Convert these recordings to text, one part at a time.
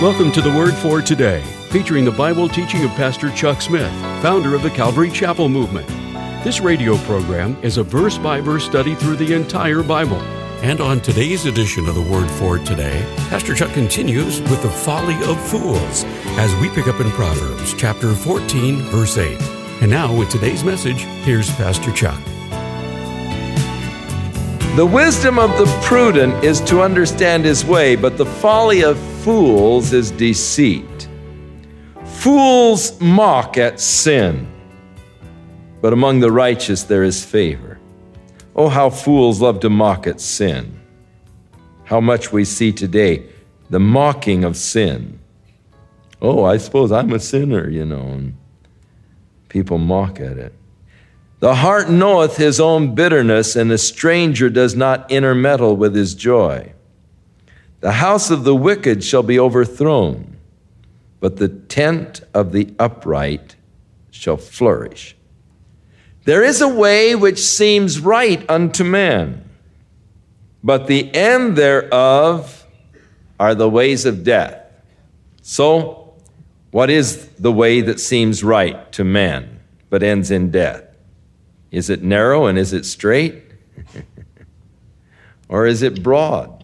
Welcome to The Word for Today, featuring the Bible teaching of Pastor Chuck Smith, founder of the Calvary Chapel Movement. This radio program is a verse-by-verse study through the entire Bible. And on today's edition of The Word for Today, Pastor Chuck continues with the folly of fools as we pick up in Proverbs chapter 14, verse 8. And now with today's message, here's Pastor Chuck. The wisdom of the prudent is to understand his way, but the folly of fools is deceit. Fools mock at sin, but among the righteous there is favor. Oh, how fools love to mock at sin. How much we see today, the mocking of sin. Oh, I suppose I'm a sinner, and people mock at it. The heart knoweth his own bitterness, and the stranger does not intermeddle with his joy. The house of the wicked shall be overthrown, but the tent of the upright shall flourish. There is a way which seems right unto man, but the end thereof are the ways of death. So, what is the way that seems right to man, but ends in death? Is it narrow and is it straight? Or is it broad?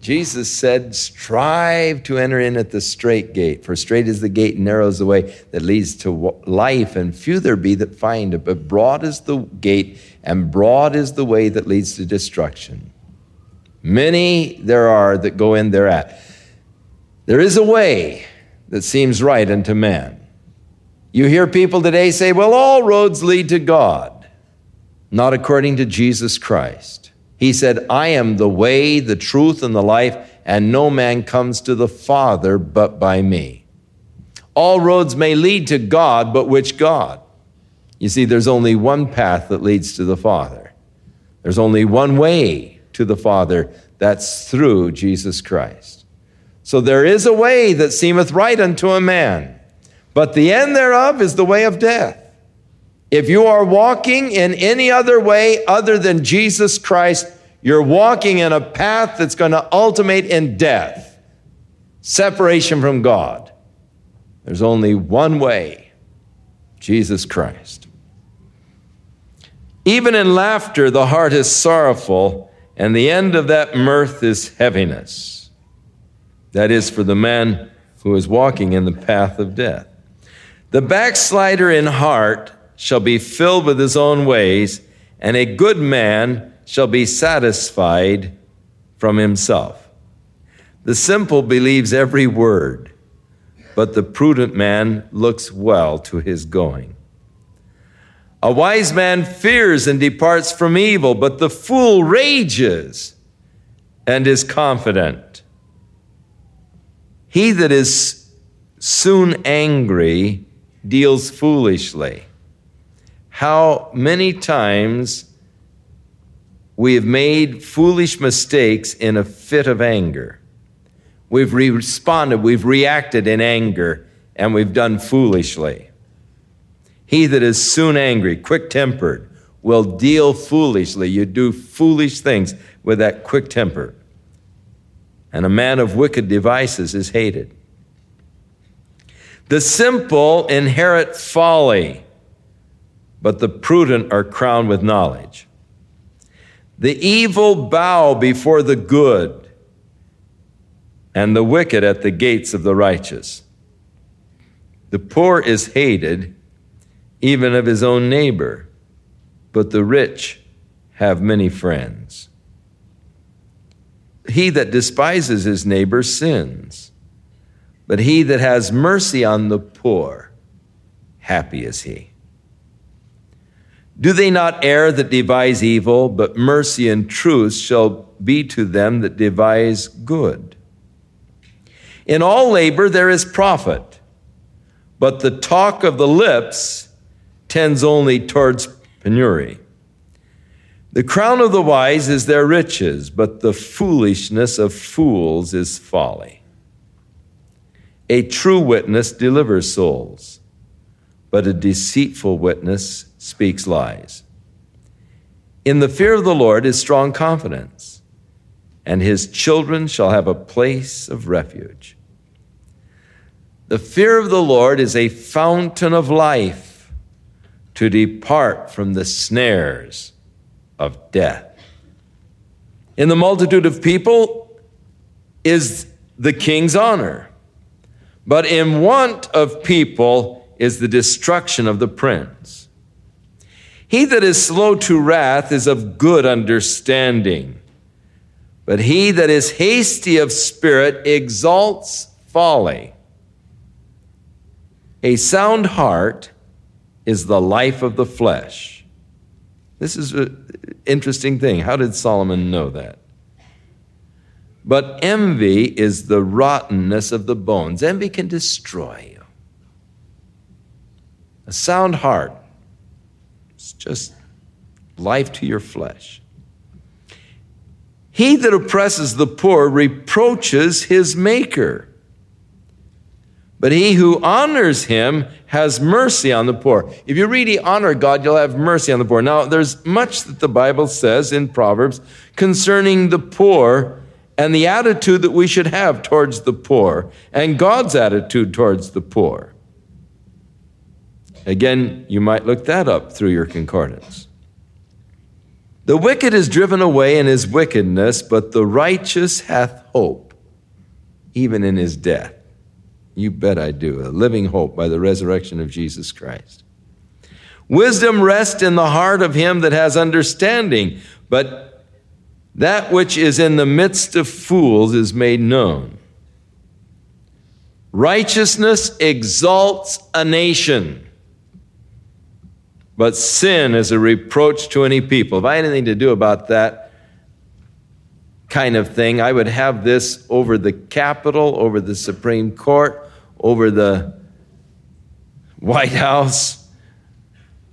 Jesus said, strive to enter in at the straight gate, for straight is the gate and narrow is the way that leads to life, and few there be that find it. But broad is the gate and broad is the way that leads to destruction. Many there are that go in thereat. There is a way that seems right unto man. You hear people today say, well, all roads lead to God. Not according to Jesus Christ. He said, I am the way, the truth, and the life, and no man comes to the Father but by me. All roads may lead to God, but which God? You see, there's only one path that leads to the Father. There's only one way to the Father. That's through Jesus Christ. So there is a way that seemeth right unto a man, but the end thereof is the way of death. If you are walking in any other way other than Jesus Christ, you're walking in a path that's going to ultimate in death, separation from God. There's only one way, Jesus Christ. Even in laughter, the heart is sorrowful, and the end of that mirth is heaviness. That is for the man who is walking in the path of death. The backslider in heart shall be filled with his own ways, and a good man shall be satisfied from himself. The simple believes every word, but the prudent man looks well to his going. A wise man fears and departs from evil, but the fool rages and is confident. He that is soon angry deals foolishly. How many times we have made foolish mistakes in a fit of anger. We've responded, we've reacted in anger, and we've done foolishly. He that is soon angry, quick-tempered, will deal foolishly. You do foolish things with that quick temper. And a man of wicked devices is hated. The simple inherit folly, but the prudent are crowned with knowledge. The evil bow before the good, and the wicked at the gates of the righteous. The poor is hated, even of his own neighbor, but the rich have many friends. He that despises his neighbor sins, but he that has mercy on the poor, happy is he. Do they not err that devise evil, but mercy and truth shall be to them that devise good. In all labor there is profit, but the talk of the lips tends only towards penury. The crown of the wise is their riches, but the foolishness of fools is folly. A true witness delivers souls, but a deceitful witness speaks lies. In the fear of the Lord is strong confidence, and his children shall have a place of refuge. The fear of the Lord is a fountain of life to depart from the snares of death. In the multitude of people is the king's honor, but in want of people is the destruction of the prince. He that is slow to wrath is of good understanding, but he that is hasty of spirit exalts folly. A sound heart is the life of the flesh. This is an interesting thing. How did Solomon know that? But envy is the rottenness of the bones. Envy can destroy you. A sound heart is just life to your flesh. He that oppresses the poor reproaches his maker, but he who honors him has mercy on the poor. If you really honor God, you'll have mercy on the poor. Now, there's much that the Bible says in Proverbs concerning the poor and the attitude that we should have towards the poor and God's attitude towards the poor. Again, you might look that up through your concordance. The wicked is driven away in his wickedness, but the righteous hath hope, even in his death. You bet I do. A living hope by the resurrection of Jesus Christ. Wisdom rests in the heart of him that has understanding, but that which is in the midst of fools is made known. Righteousness exalts a nation, but sin is a reproach to any people. If I had anything to do about that kind of thing, I would have this over the Capitol, over the Supreme Court, over the White House.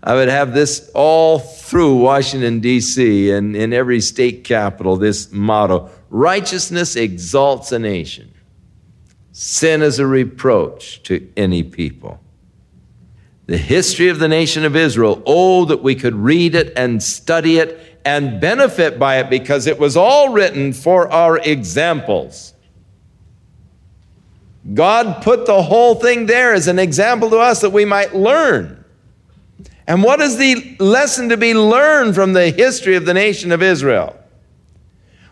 I would have this all through Washington, D.C., and in every state capital, this motto: righteousness exalts a nation. Sin is a reproach to any people. The history of the nation of Israel, oh, that we could read it and study it and benefit by it, because it was all written for our examples. God put the whole thing there as an example to us that we might learn. And what is the lesson to be learned from the history of the nation of Israel?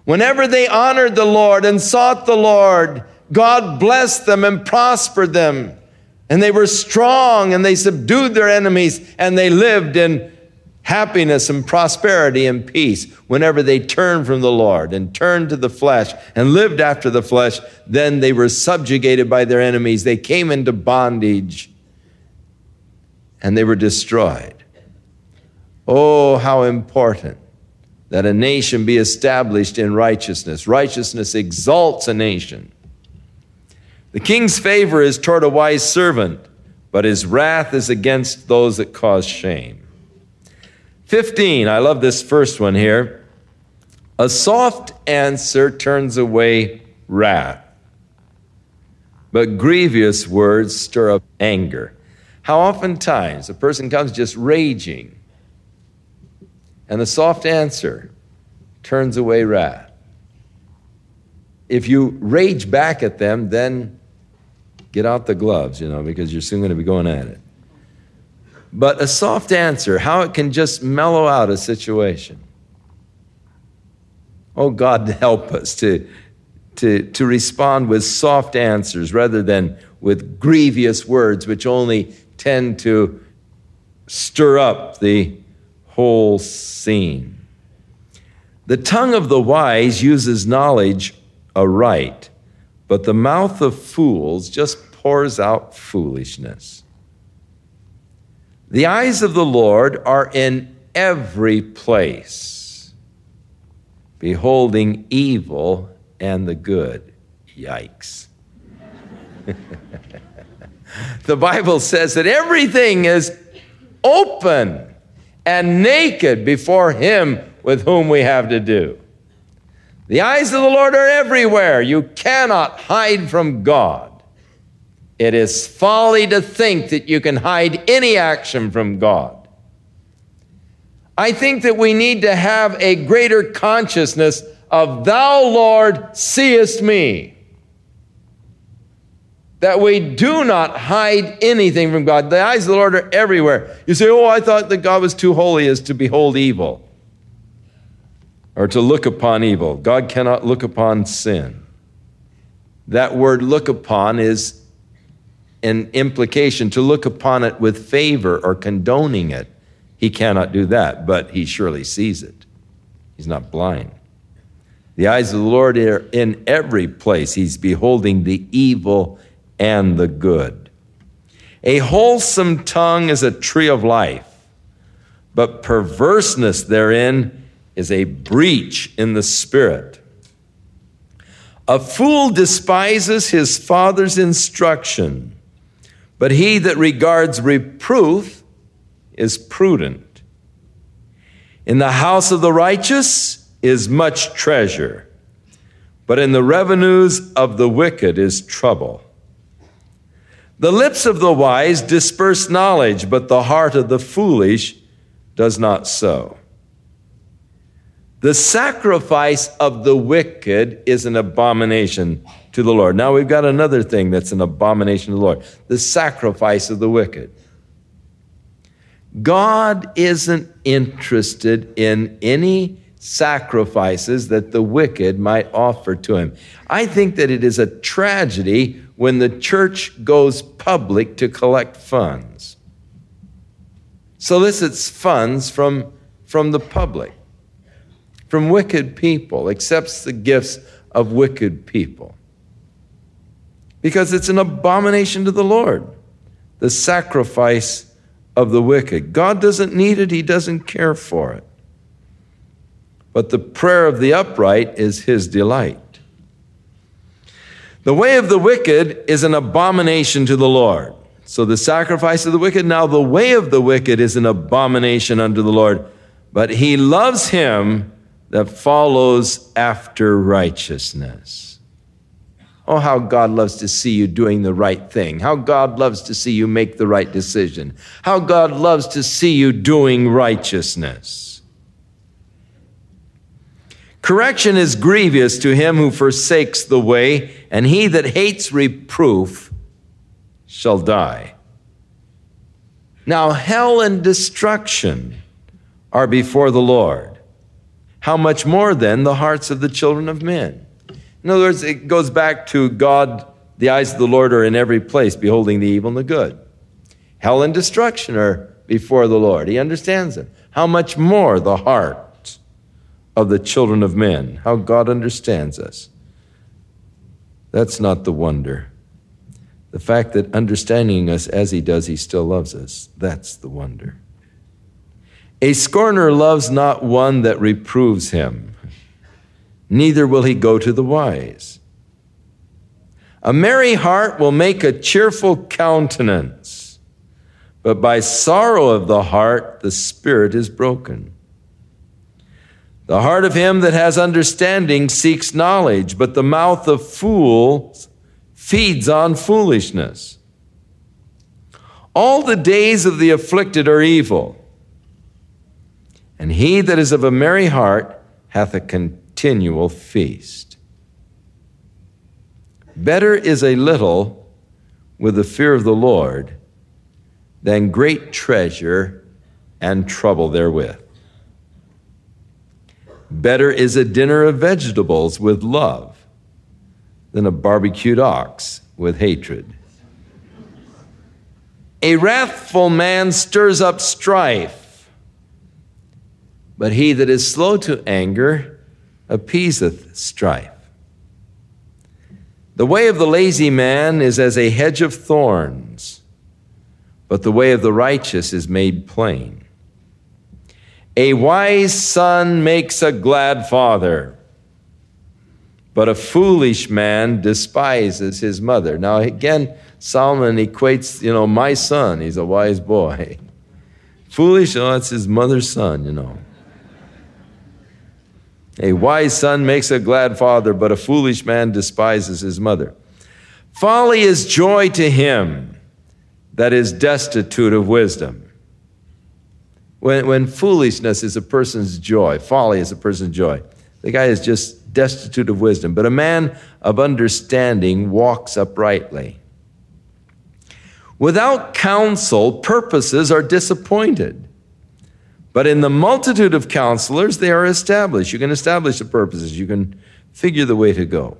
Whenever they honored the Lord and sought the Lord, God blessed them and prospered them. And they were strong and they subdued their enemies and they lived in happiness and prosperity and peace. Whenever they turned from the Lord and turned to the flesh and lived after the flesh, then they were subjugated by their enemies. They came into bondage and they were destroyed. Oh, how important that a nation be established in righteousness. Righteousness exalts a nation. The king's favor is toward a wise servant, but his wrath is against those that cause shame. 15, I love this first one here. A soft answer turns away wrath, but grievous words stir up anger. How oftentimes a person comes just raging, and the soft answer turns away wrath. If you rage back at them, then get out the gloves, because you're soon going to be going at it. But a soft answer, how it can just mellow out a situation. Oh, God, help us to respond with soft answers rather than with grievous words, which only tend to stir up the whole scene. The tongue of the wise uses knowledge aright, but the mouth of fools just pours out foolishness. The eyes of the Lord are in every place, beholding evil and the good. Yikes. The Bible says that everything is open and naked before him with whom we have to do. The eyes of the Lord are everywhere. You cannot hide from God. It is folly to think that you can hide any action from God. I think that we need to have a greater consciousness of, thou, Lord, seest me. that we do not hide anything from God. The eyes of the Lord are everywhere. You say, oh, I thought that God was too holy as to behold evil or to look upon evil. God cannot look upon sin. That word look upon is an implication, to look upon it with favor or condoning it. He cannot do that, but he surely sees it. He's not blind. The eyes of the Lord are in every place. He's beholding the evil and the good. A wholesome tongue is a tree of life, but perverseness therein is a breach in the spirit. A fool despises his father's instruction, but he that regards reproof is prudent. In the house of the righteous is much treasure, but in the revenues of the wicked is trouble. The lips of the wise disperse knowledge, but the heart of the foolish does not so. The sacrifice of the wicked is an abomination to the Lord. Now we've got another thing that's an abomination to the Lord, the sacrifice of the wicked. God isn't interested in any sacrifices that the wicked might offer to him. I think that it is a tragedy when the church goes public to collect funds, solicits funds from the public, from wicked people, accepts the gifts of wicked people, because it's an abomination to the Lord, the sacrifice of the wicked. God doesn't need it. He doesn't care for it. But the prayer of the upright is his delight. The way of the wicked is an abomination to the Lord. So the sacrifice of the wicked, now the way of the wicked is an abomination unto the Lord, but he loves him that follows after righteousness. Oh, how God loves to see you doing the right thing. How God loves to see you make the right decision. How God loves to see you doing righteousness. Correction is grievous to him who forsakes the way, and he that hates reproof shall die. Now, hell and destruction are before the Lord. How much more, then, the hearts of the children of men? In other words, it goes back to God, the eyes of the Lord are in every place, beholding the evil and the good. Hell and destruction are before the Lord. He understands them. How much more the heart of the children of men, how God understands us. That's not the wonder. The fact that understanding us as he does, he still loves us. That's the wonder. A scorner loves not one that reproves him, neither will he go to the wise. A merry heart will make a cheerful countenance, but by sorrow of the heart, the spirit is broken. The heart of him that has understanding seeks knowledge, but the mouth of fools feeds on foolishness. All the days of the afflicted are evil, and he that is of a merry heart hath a continual feast. Better is a little with the fear of the Lord than great treasure and trouble therewith. Better is a dinner of vegetables with love than a barbecued ox with hatred. A wrathful man stirs up strife, but he that is slow to anger appeaseth strife. The way of the lazy man is as a hedge of thorns, but the way of the righteous is made plain. A wise son makes a glad father, but a foolish man despises his mother. Now, again, Solomon equates, my son, he's a wise boy. Foolish, that's his mother's son, A wise son makes a glad father, but a foolish man despises his mother. Folly is joy to him that is destitute of wisdom. When foolishness is a person's joy, folly is a person's joy, the guy is just destitute of wisdom. But a man of understanding walks uprightly. Without counsel, purposes are disappointed. But in the multitude of counselors, they are established. You can establish the purposes. You can figure the way to go.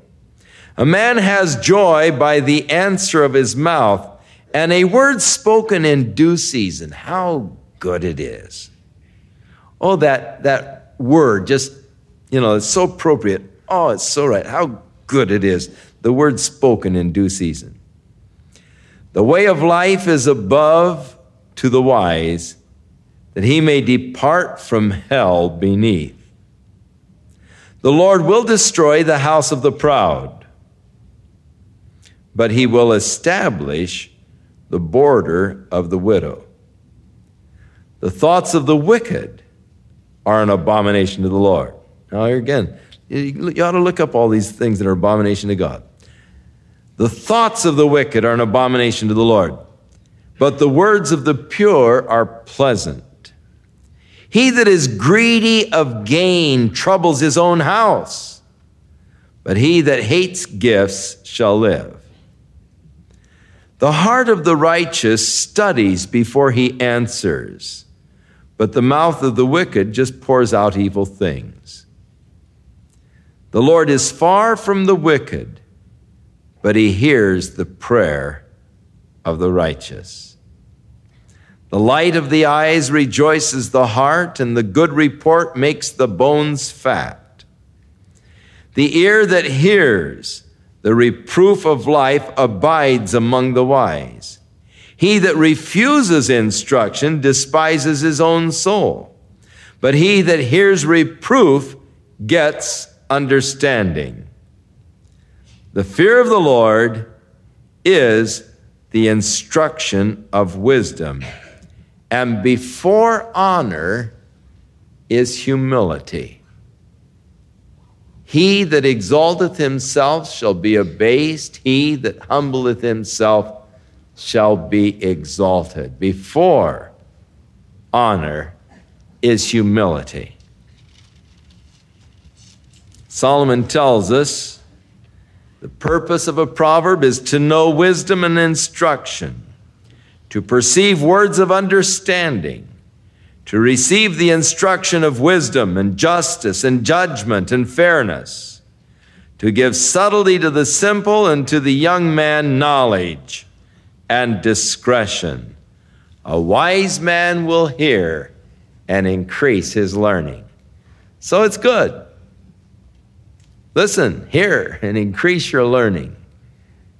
A man has joy by the answer of his mouth, and a word spoken in due season. How good it is. Oh, that word, just, it's so appropriate. Oh, it's so right. How good it is. The word spoken in due season. The way of life is above to the wise, that he may depart from hell beneath. The Lord will destroy the house of the proud, but he will establish the border of the widow. The thoughts of the wicked are an abomination to the Lord. Now, here again, you ought to look up all these things that are abomination to God. The thoughts of the wicked are an abomination to the Lord, but the words of the pure are pleasant. He that is greedy of gain troubles his own house, but he that hates gifts shall live. The heart of the righteous studies before he answers, but the mouth of the wicked just pours out evil things. The Lord is far from the wicked, but he hears the prayer of the righteous. The light of the eyes rejoices the heart, and the good report makes the bones fat. The ear that hears the reproof of life abides among the wise. He that refuses instruction despises his own soul, but he that hears reproof gets understanding. The fear of the Lord is the instruction of wisdom, and before honor is humility. He that exalteth himself shall be abased. He that humbleth himself shall be exalted. Before honor is humility. Solomon tells us the purpose of a proverb is to know wisdom and instruction, to perceive words of understanding, to receive the instruction of wisdom and justice and judgment and fairness, to give subtlety to the simple and to the young man knowledge and discretion. A wise man will hear and increase his learning. So it's good. Listen, hear, and increase your learning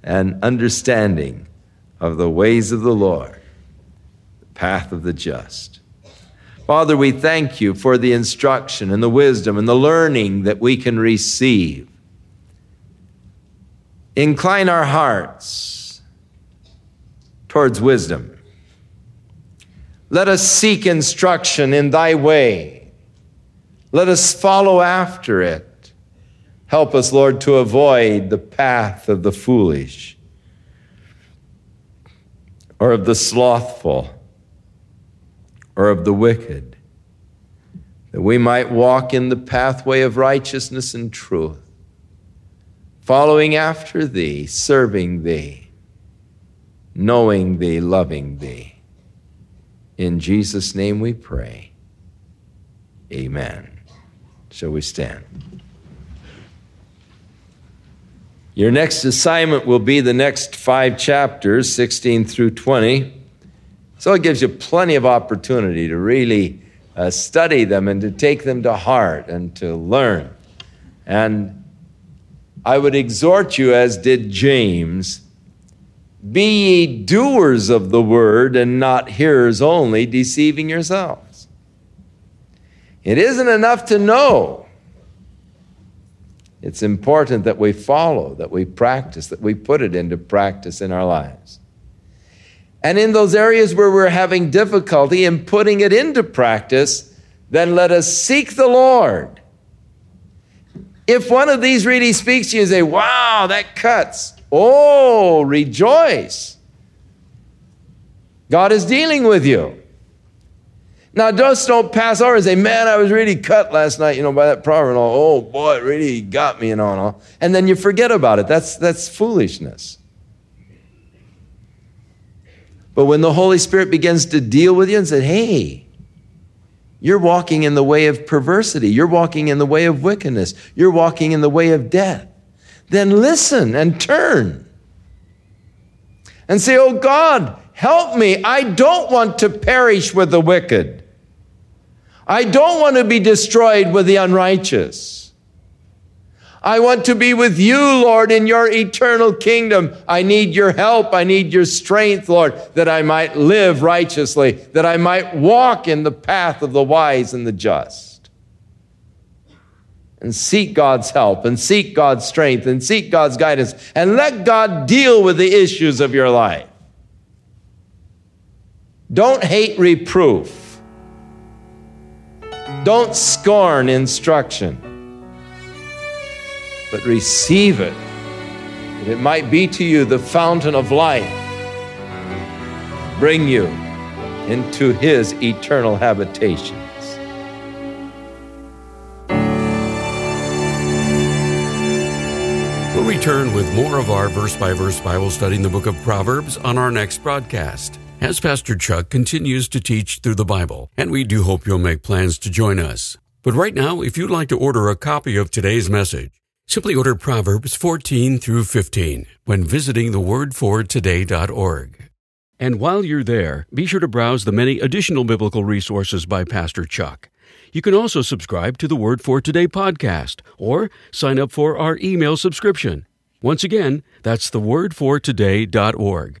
and understanding of the ways of the Lord, the path of the just. Father, we thank you for the instruction and the wisdom and the learning that we can receive. Incline our hearts towards wisdom. Let us seek instruction in thy way. Let us follow after it. Help us, Lord, to avoid the path of the foolish or of the slothful, or of the wicked, that we might walk in the pathway of righteousness and truth, following after thee, serving thee, knowing thee, loving thee. In Jesus' name we pray. Amen. Shall we stand? Your next assignment will be the next 5 chapters, 16 through 20. So it gives you plenty of opportunity to really study them and to take them to heart and to learn. And I would exhort you, as did James, be ye doers of the word and not hearers only, deceiving yourselves. It isn't enough to know. It's important that we follow, that we practice, that we put it into practice in our lives. And in those areas where we're having difficulty in putting it into practice, then let us seek the Lord. If one of these really speaks to you and say, wow, that cuts. Oh, rejoice. God is dealing with you. Now, just don't pass over and say, man, I was really cut last night, by that proverb. And all. Oh, boy, it really got me and all. And then you forget about it. That's foolishness. But when the Holy Spirit begins to deal with you and said, hey, you're walking in the way of perversity. You're walking in the way of wickedness. You're walking in the way of death. Then listen and turn and say, oh God, help me. I don't want to perish with the wicked. I don't want to be destroyed with the unrighteous. I want to be with you, Lord, in your eternal kingdom. I need your help. I need your strength, Lord, that I might live righteously, that I might walk in the path of the wise and the just. And seek God's help and seek God's strength and seek God's guidance and let God deal with the issues of your life. Don't hate reproof. Don't scorn instruction. But receive it, that it might be to you the fountain of life, bring you into his eternal habitation. We'll return with more of our verse-by-verse Bible study in the book of Proverbs on our next broadcast, as Pastor Chuck continues to teach through the Bible, and we do hope you'll make plans to join us. But right now, if you'd like to order a copy of today's message, simply order Proverbs 14 through 15 when visiting thewordfortoday.org. And while you're there, be sure to browse the many additional biblical resources by Pastor Chuck. You can also subscribe to the Word for Today podcast or sign up for our email subscription. Once again, that's thewordfortoday.org.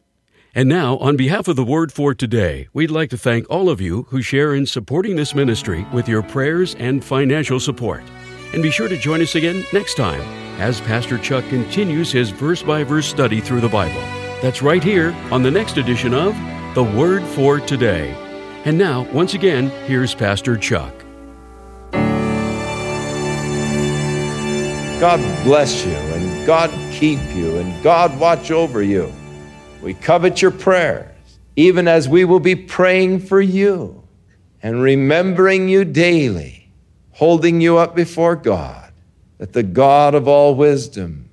And now, on behalf of The Word for Today, we'd like to thank all of you who share in supporting this ministry with your prayers and financial support. And be sure to join us again next time as Pastor Chuck continues his verse-by-verse study through the Bible. That's right here on the next edition of The Word for Today. And now, once again, here's Pastor Chuck. God bless you, and God keep you, and God watch over you. We covet your prayers, even as we will be praying for you and remembering you daily, holding you up before God, that the God of all wisdom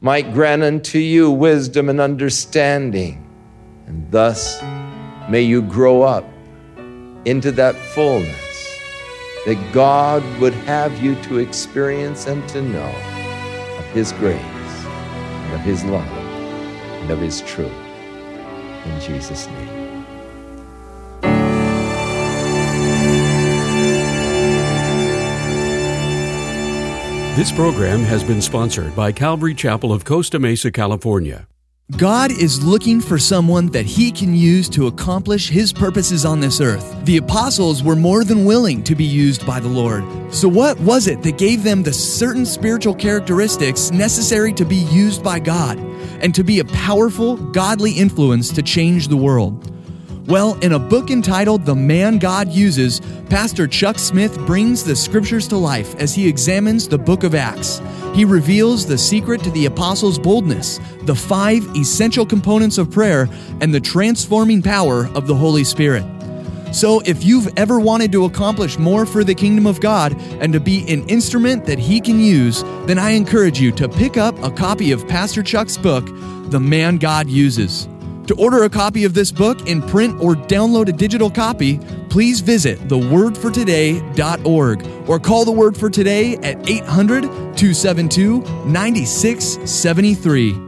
might grant unto you wisdom and understanding, and thus may you grow up into that fullness that God would have you to experience and to know of his grace and of his love and of his truth. In Jesus' name. This program has been sponsored by Calvary Chapel of Costa Mesa, California. God is looking for someone that he can use to accomplish his purposes on this earth. The apostles were more than willing to be used by the Lord. So what was it that gave them the certain spiritual characteristics necessary to be used by God and to be a powerful, godly influence to change the world? Well, in a book entitled The Man God Uses, Pastor Chuck Smith brings the scriptures to life as he examines the book of Acts. He reveals the secret to the apostles' boldness, the 5 essential components of prayer, and the transforming power of the Holy Spirit. So if you've ever wanted to accomplish more for the kingdom of God and to be an instrument that he can use, then I encourage you to pick up a copy of Pastor Chuck's book, The Man God Uses. To order a copy of this book in print or download a digital copy, please visit thewordfortoday.org or call The Word for Today at 800-272-9673.